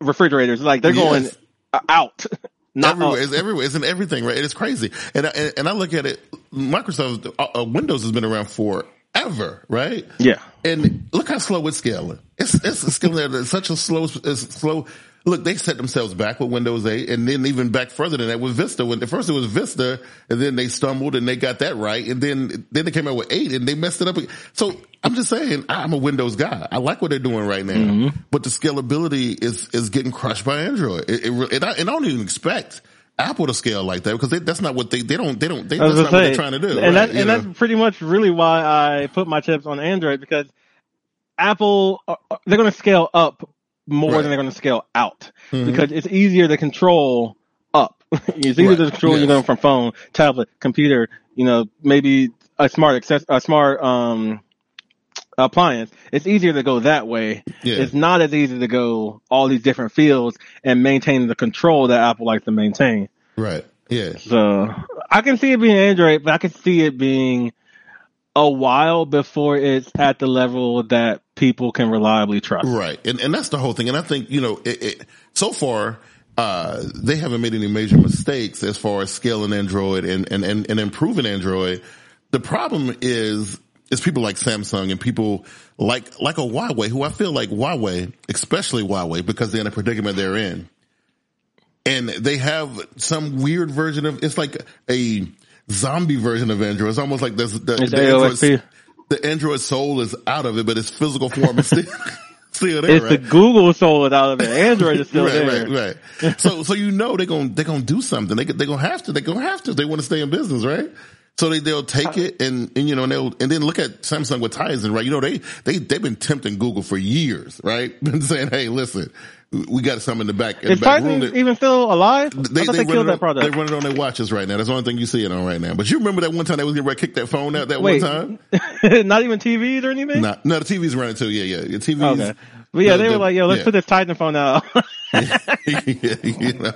refrigerators. Like they're yes. going out. Not everywhere. Out. It's everywhere. It's in everything, right? It is crazy. And I, and I look at it, Microsoft, uh, Windows has been around forever, right? Yeah. And look how slow it's scaling. It's, it's scaling at such a slow, it's slow. Look, they set themselves back with Windows eight and then even back further than that with Vista. When at first it was Vista and then they stumbled and they got that right. And then, then they came out with eight and they messed it up. So I'm just saying I'm a Windows guy. I like what they're doing right now, mm-hmm. but the scalability is, is getting crushed by Android. It, it, and, I, and I don't even expect Apple to scale like that because they, that's not what they, they don't, they don't, they, that's not say, what they're trying to do. And, right? that, and that's pretty much really why I put my chips on Android because Apple, they're going to scale up more right. than they're going to scale out mm-hmm. because it's easier to control up. It's easier right. to control yes. you know from phone, tablet, computer, you know, maybe a smart access, a smart um appliance. It's easier to go that way. Yeah. It's not as easy to go all these different fields and maintain the control that Apple likes to maintain. Right. Yeah. So I can see it being Android, but I can see it being a while before it's at the level that people can reliably trust. Right. And and that's the whole thing. And I think, you know, it, it, so far, uh, they haven't made any major mistakes as far as scaling Android and, and, and, and improving Android. The problem is, is people like Samsung and people like, like a Huawei, who I feel like Huawei, especially Huawei, because they're in a predicament they're in. And they have some weird version of, it's like a zombie version of Android. It's almost like this, the, the, the Android soul is out of it, but its physical form is still, still there, it's right? It's the Google soul is out of it. Android is still right, there. Right, right. So, so you know they're gonna, they're gonna do something. They, they're gonna have to, they're gonna have to. They want to stay in business, right? So they, they'll take it and, and, you know, and they'll, and then look at Samsung with Tizen, right? You know, they, they, they've been tempting Google for years, right? Been saying, hey, listen, we got something in the back. In Is the back Tizen room even still alive? They, I thought they, they killed that on, product. They run it on their watches right now. That's the only thing you see it on right now. But you remember that one time they was getting ready to kick that phone out that Wait, one time? Not even T Vs or anything? Nah, no, the T Vs running too. Yeah, yeah. The T Vs. Okay. But yeah, the, they were the, like, yo, let's yeah. put this Titan phone out. yeah, you know.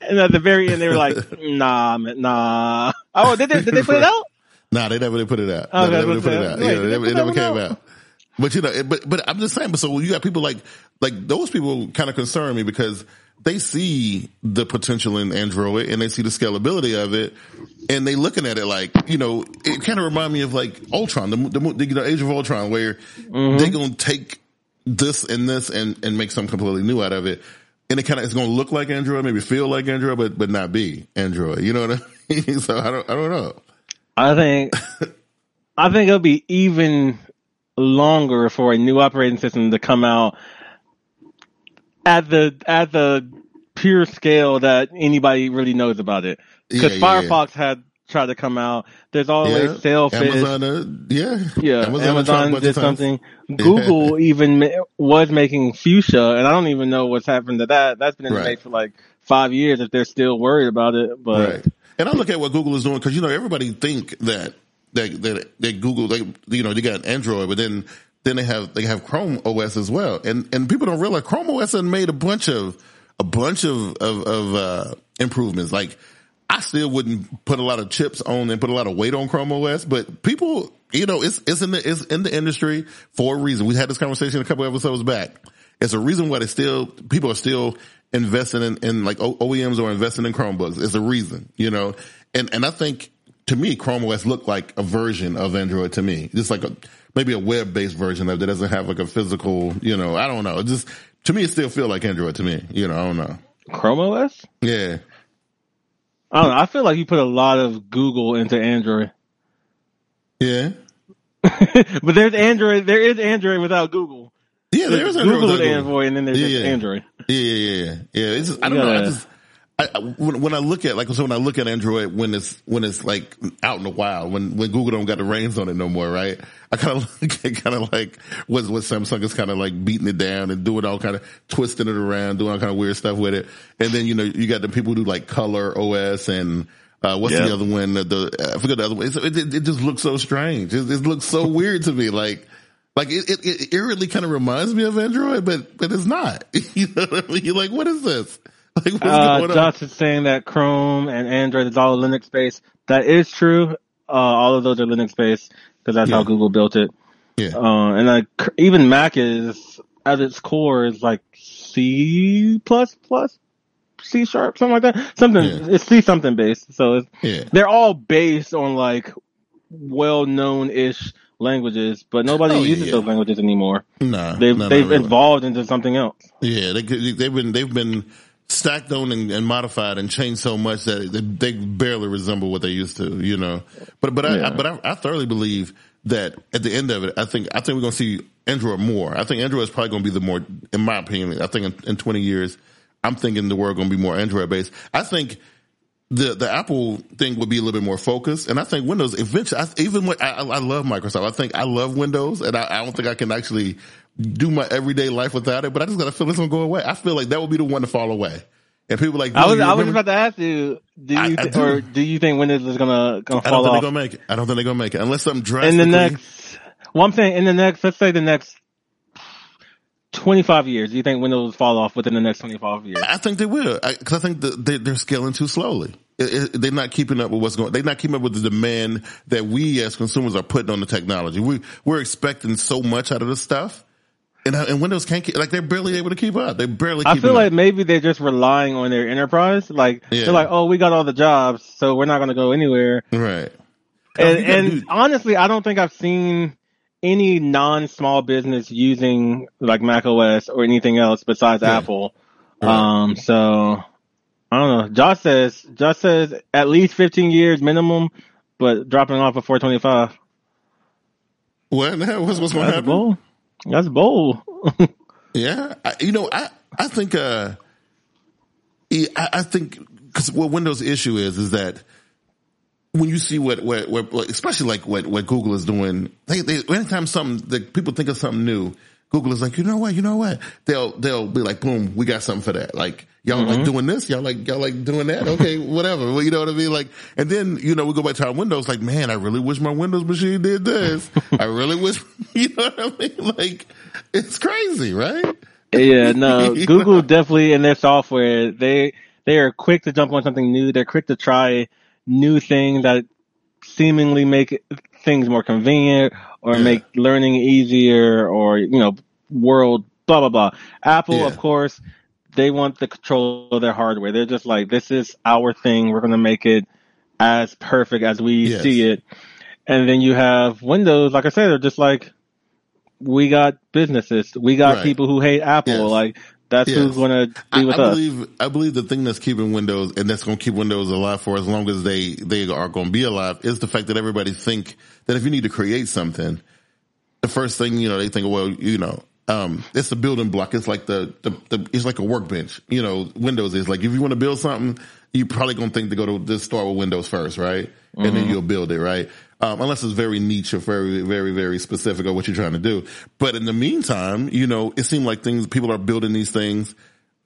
And at the very end, they were like, nah, man, nah. Oh, did they, did they put it out? Nah, they never they put it out. Okay, no, they never put it out. Wait, yeah, they, they, they, they never came out. out. But you know, it, but, but I'm just saying, but so you got people like, like those people kind of concern me because they see the potential in Android and they see the scalability of it and they looking at it like, you know, it kind of remind me of like Ultron, the, the, the you know, Age of Ultron, where mm-hmm. they going to take this and this and, and make something completely new out of it. And it kind of, it's going to look like Android, maybe feel like Android, but, but not be Android. You know what I mean? So I don't, I don't know. I think, I think it'll be even longer for a new operating system to come out at the, at the pure scale that anybody really knows about it. Because yeah, yeah, Firefox yeah. had tried to come out. There's always yeah. Sailfish. Amazon, uh, yeah. Yeah. Amazon, Amazon did something. Google yeah. even ma- was making Fuchsia, and I don't even know what's happened to that. That's been in right. the make for like five years if they're still worried about it. But right. And I look at what Google is doing because, you know, everybody think that that that, that Google, they, you know, they got Android, but then, then they have they have Chrome O S as well. And and people don't realize Chrome O S has made a bunch of a bunch of of, of uh, improvements. Like, I still wouldn't put a lot of chips on and put a lot of weight on Chrome O S, but people, you know, it's, it's in the, it's in the industry for a reason. We had this conversation a couple episodes back. It's a reason why they still, people are still investing in, in like O E Ms or investing in Chromebooks. It's a reason, you know, and, and I think to me, Chrome O S looked like a version of Android to me, just like a, maybe a web-based version of that doesn't have like a physical, you know, I don't know. It just, to me, it still feel like Android to me, you know, I don't know. Chrome O S? Yeah. I don't know. I feel like you put a lot of Google into Android. Yeah. But there's Android. There is Android without Google. Yeah, there's, there's Android Google with Android, Google. and then there's yeah, yeah. Android. Yeah, yeah, yeah. yeah it's just, I don't yeah. know. I just, I, when, when I look at, like, so when I look at Android, when it's, when it's like out in the wild, when, when Google don't got the reins on it no more, right? I kind of look at kind of like what, what Samsung is kind of like beating it down and doing all kind of twisting it around, doing all kind of weird stuff with it. And then, you know, you got the people who do like Color O S and, uh, what's yeah. the other one? The, the, I forget the other one. It, it, it just looks so strange. It, it looks so weird to me. Like, like it, it, it eerily kind of reminds me of Android, but, but it's not. You know what I mean? You're like, what is this? Like, what's uh, going Josh on? Is saying that Chrome and Android is all Linux based. That is true. Uh, all of those are Linux based because that's yeah. how Google built it. Yeah. Uh, and like even Mac is at its core is like C plus plus, C sharp, something like that. Something yeah. it's C something based. So it's, yeah. they're all based on like well known ish languages, but nobody oh, uses yeah. those languages anymore. No, they've no, they've really. evolved into something else. Yeah, they, they've been they've been. stacked on and, and modified and changed so much that they, they barely resemble what they used to, you know. But but I, yeah. I but I, I thoroughly believe that at the end of it, I think I think we're gonna see Android more. I think Android is probably gonna be the more, in my opinion. I think in, in twenty years, I'm thinking the world gonna be more Android based. I think the the Apple thing would be a little bit more focused, and I think Windows eventually. I, even when I, I love Microsoft, I think I love Windows, and I, I don't think I can actually do my everyday life without it, but I just gotta feel it's gonna go away. I feel like that would be the one to fall away. And people like, I was, I was about to ask you, do you, I, th- I do. Or do you think Windows is gonna, gonna fall off? I don't think they're gonna make it. I don't think they're gonna make it unless something drastic. In the next, well, I'm saying in the next, let's say the next twenty-five years, do you think Windows will fall off within the next twenty-five years? I think they will, because I, I think the, they, they're scaling too slowly. It, it, they're not keeping up with what's going. They're not keeping up with the demand that we as consumers are putting on the technology. We we're expecting so much out of this stuff, and and Windows can't keep, like, they're barely able to keep up. They barely. I feel up. Like maybe they're just relying on their enterprise. Like yeah. they're like, oh, we got all the jobs, so we're not going to go anywhere. Right. And, no, and honestly, I don't think I've seen any non-small business using like macOS or anything else besides yeah. Apple. Right. Um. So. I don't know. Josh says, Josh says at least fifteen years minimum, but dropping off at four twenty-five. What? What's, what's going to happen? Bold. That's bold. yeah. I, you know, I, I think, uh, I, I think, cause what Windows issue is, is that when you see what, what, what, especially like what, what Google is doing, they, they, anytime something, like people think of something new, Google is like, you know what, you know what? They'll, they'll be like, boom, we got something for that. Like, y'all mm-hmm. like doing this? Y'all like, y'all like doing that? Okay, whatever. Well, you know what I mean? Like, and then, you know, we go back to our Windows, like, man, I really wish my Windows machine did this. I really wish, you know what I mean? Like, it's crazy, right? Yeah, no, Google know? Definitely in their software, they, they are quick to jump on something new. They're quick to try new things that seemingly make things more convenient or yeah. make learning easier or, you know, world, blah, blah, blah. Apple, yeah. of course, they want the control of their hardware. They're just like, this is our thing. We're going to make it as perfect as we yes. see it. And then you have Windows, like I said, they're just like, we got businesses. We got right. people who hate Apple. Yes. Like, that's yes. who's going to be with I, I us. Believe, I believe the thing that's keeping Windows, and that's going to keep Windows alive for as long as they, they are going to be alive, is the fact that everybody think that if you need to create something, the first thing, you know, they think, well, you know, um, it's a building block. It's like the, the, the, it's like a workbench. You know, Windows is like, if you want to build something, you probably going to think to go to this store with Windows first, right? Mm-hmm. And then you'll build it, right? Um, unless it's very niche or very, very, very specific on what you're trying to do. But in the meantime, you know, it seemed like things, people are building these things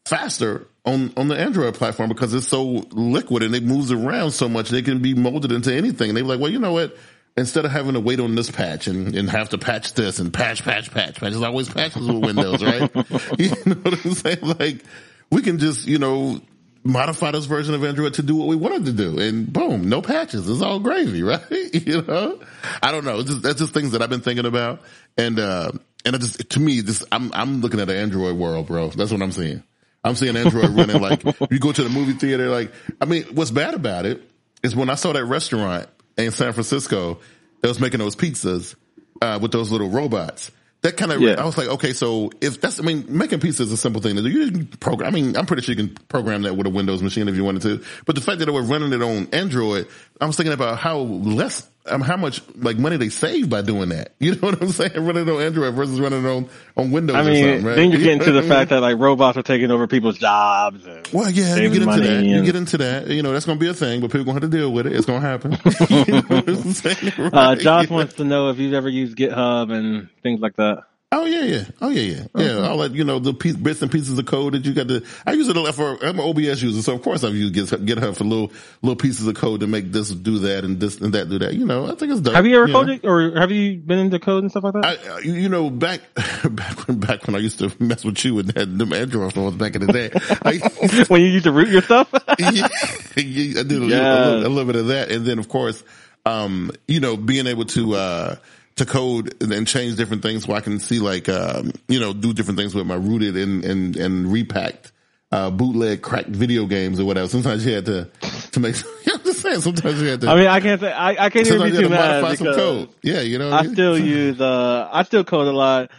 faster on, on the Android platform because it's so liquid and it moves around so much. They can be molded into anything. And they're like, well, you know what? Instead of having to wait on this patch and, and have to patch this and patch, patch, patch, patch, there's always patches with Windows, right? You know what I'm saying? Like, we can just, you know, modify this version of Android to do what we wanted to do, and boom, no patches. It's all gravy, right? You know, I don't know. It's just, that's just things that I've been thinking about, and uh, and I just, to me, just I'm I'm looking at an Android world, bro. That's what I'm seeing. I'm seeing Android running like you go to the movie theater. Like, I mean, what's bad about it is when I saw that restaurant in San Francisco that was making those pizzas uh, with those little robots. That kind of, yeah. I was like, okay, so if that's, I mean, making pizza is a simple thing to do. You can program, I mean, I'm pretty sure you can program that with a Windows machine if you wanted to. But the fact that they were running it on Android, I was thinking about how less, um, how much like money they save by doing that. You know what I'm saying? Running it on Android versus running it on, on Windows. I mean, or something, right? Then you're getting to the fact that like robots are taking over people's jobs. And well, yeah, you get into that. And... You get into that. You know, that's going to be a thing, but people going to have to deal with it. It's going to happen. You know what I'm saying? Right? Uh, Josh yeah. wants to know if you've ever used GitHub and things like that. Oh yeah, yeah. Oh yeah, yeah. Yeah. Mm-hmm. All that, you know, the piece, bits and pieces of code that you got to, I use it for, I'm an O B S user. So of course I've used GitHub for little, little pieces of code to make this do that and this and that do that. You know, I think it's dope. Have you ever you coded know? Or have you been into code and stuff like that? I, you know, back, back when, back when I used to mess with you and that, them Android phones back in the day. I, when you used to root your stuff? yeah, I did a, yes. little, a, little, a little bit of that. And then of course, um, you know, being able to, uh, to code and change different things so I can see like, um, you know, do different things with my rooted and, and, and repacked, uh, bootleg cracked video games or whatever. Sometimes you had to, to make, I'm just saying, sometimes you had to. I mean, I can't say, I, I can't even be too mad modify some code. Yeah, you know. I still use, uh, I still code a lot,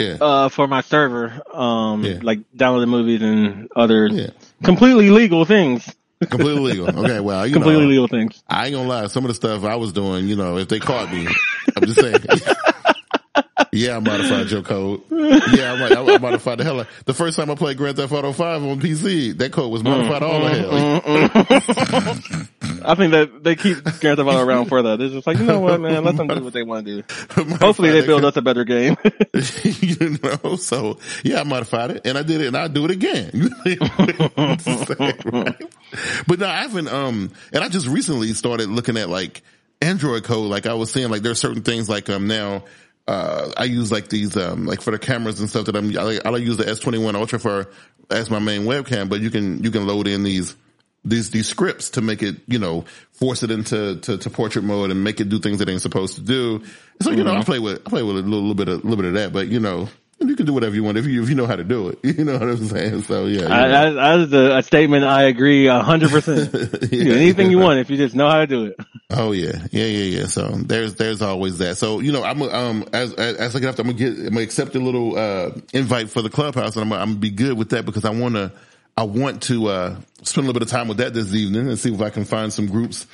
yeah. uh, for my server, um, yeah. like downloading movies and other yeah. completely legal things. Completely legal. Okay, well, you completely know, legal things. I ain't gonna lie. Some of the stuff I was doing, you know, if they caught me, I'm just saying. yeah, I modified your code. Yeah, I, I, I modified the hell out. The first time I played Grand Theft Auto five on P C, that code was modified mm, all the mm, hell. Mm, mm. I think that they keep Grand Theft Auto around for that. They're just like, you know what, man, let them do what they want to do. Hopefully they build us a better game. you know, so yeah, I modified it and I did it and I'll do it again. right? But no, I haven't, um, and I just recently started looking at like Android code. Like I was saying, like there are certain things like, um, now, uh, I use like these, um, like for the cameras and stuff that I'm, I, I use the S twenty-one Ultra for as my main webcam, but you can, you can load in these, these, these scripts to make it, you know, force it into, to, to portrait mode and make it do things it ain't supposed to do. So, you mm-hmm. know, I play with, I play with a little, little bit of, a little bit of that, but you know, you can do whatever you want if you, if you know how to do it. You know what I'm saying? So, yeah. I, I, that is a, a statement I agree one hundred percent. Yeah. You know, anything you want if you just know how to do it. Oh, yeah. Yeah, yeah, yeah. So there's there's always that. So, you know, I'm um as as, as I get up, I'm going to get I'm gonna accept a little uh, invite for the Clubhouse, and I'm, I'm going to be good with that because I want to I want to uh, spend a little bit of time with that this evening and see if I can find some groups.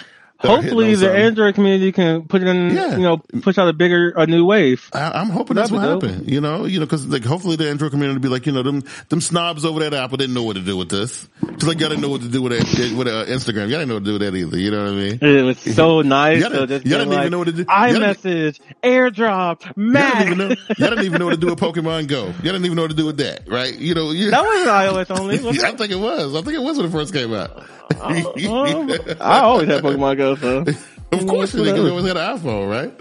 Hopefully the Android community can put it in, yeah. you know, push out a bigger, a new wave. I, I'm hoping that's what happened, you know, you know, cause like hopefully the Android community will be like, you know, them, them snobs over there at Apple didn't know what to do with this. Cause like y'all didn't know what to do with that, with uh, Instagram. Y'all didn't know what to do with that either. You know what I mean? It was so nice. Y'all, so didn't, y'all didn't like, even know what to do. iMessage, AirDrop, Mac. Y'all didn't, know, y'all didn't even know what to do with Pokemon Go. Y'all didn't even know what to do with that, right? You know, yeah. That wasn't iOS only. Was I think it was. I think it was when it first came out. I, um, I always had Pokemon Go. So. Of course, you always had an iPhone, right?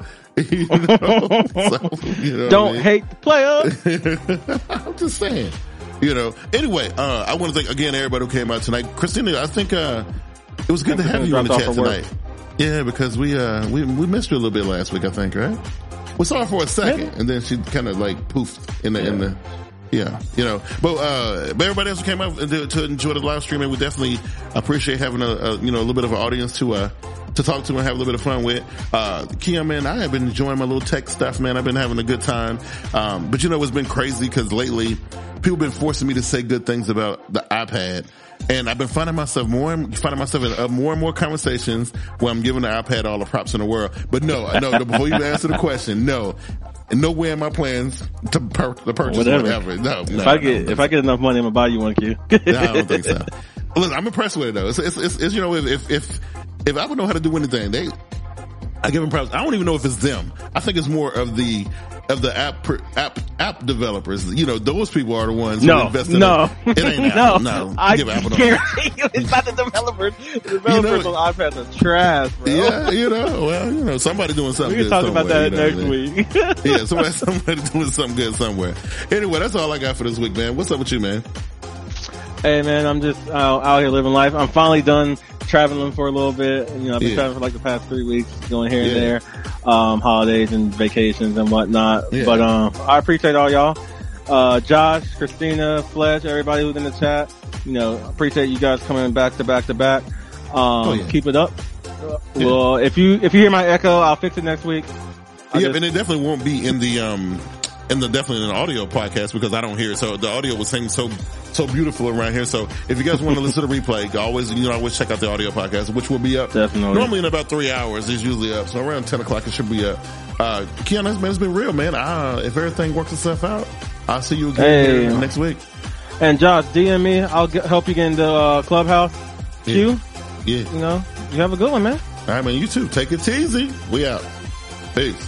You know? So, you know, don't I mean? Hate the player. I'm just saying, you know. Anyway, uh, I want to thank again everybody who came out tonight. Christina, I think uh, it was good to have you on the chat tonight. Work. Yeah, because we uh, we we missed you a little bit last week, I think, right? We saw her for a second, yeah. and then she kind of like poofed in the yeah. in the. Yeah, you know, but, uh, but everybody else who came out to, to enjoy the live stream, and we definitely appreciate having a, a, you know, a little bit of an audience to, uh, to talk to and have a little bit of fun with. Uh, Keon, man, I have been enjoying my little tech stuff, man. I've been having a good time. Um, but you know, it's been crazy because lately people have been forcing me to say good things about the iPad. And I've been finding myself more and finding myself in uh, more and more conversations where I'm giving the iPad all the props in the world. But no, no, before you answer the question, no, nowhere in my plans to per- the purchase whatever. whatever. No, if no, I get I if so. I get enough money, I'm gonna buy you one, Q. No, I don't think so. Listen, I'm impressed with it though. It's, it's, it's, it's you know, if if if I would know how to do anything, they. I give them props. I don't even know if it's them. I think it's more of the of the app app app developers. You know, those people are the ones no, who invest in no. it. It ain't Apple. No, no. I give Apple guarantee you it's not the developers. The developers you know, on iPads are trash, bro. Yeah, you know. Well, you know, somebody doing something good somewhere. We can talk about that next week. Yeah, somebody, somebody doing something good somewhere. Anyway, that's all I got for this week, man. What's up with you, man? Hey, man, I'm just uh, out here living life. I'm finally done traveling for a little bit. You know, I've been yeah. traveling for like the past three weeks, going here yeah. and there, um, holidays and vacations and whatnot. Yeah. But um, I appreciate all y'all. Uh, Josh, Christina, Fletch, everybody who's in the chat. You know, appreciate you guys coming back to back to back. Um, oh, yeah. Keep it up. Yeah. Well, if you if you hear my echo, I'll fix it next week. I'll yeah, just... and it definitely won't be in the... Um... And the, definitely an audio podcast because I don't hear it. So the audio was saying so, so beautiful around here. So if you guys want to listen to the replay, always, you know, always check out the audio podcast, which will be up. Definitely. Normally in about three hours is usually up. So around ten o'clock it should be up. Uh, Keon, man, it's been real, man. I, if everything works itself out, I'll see you again hey. next week. And Josh, D M me. I'll get, help you get into, uh, Clubhouse. Yeah. Q. Yeah. You know, you have a good one, man. All right, man. You too. Take it easy. We out. Peace.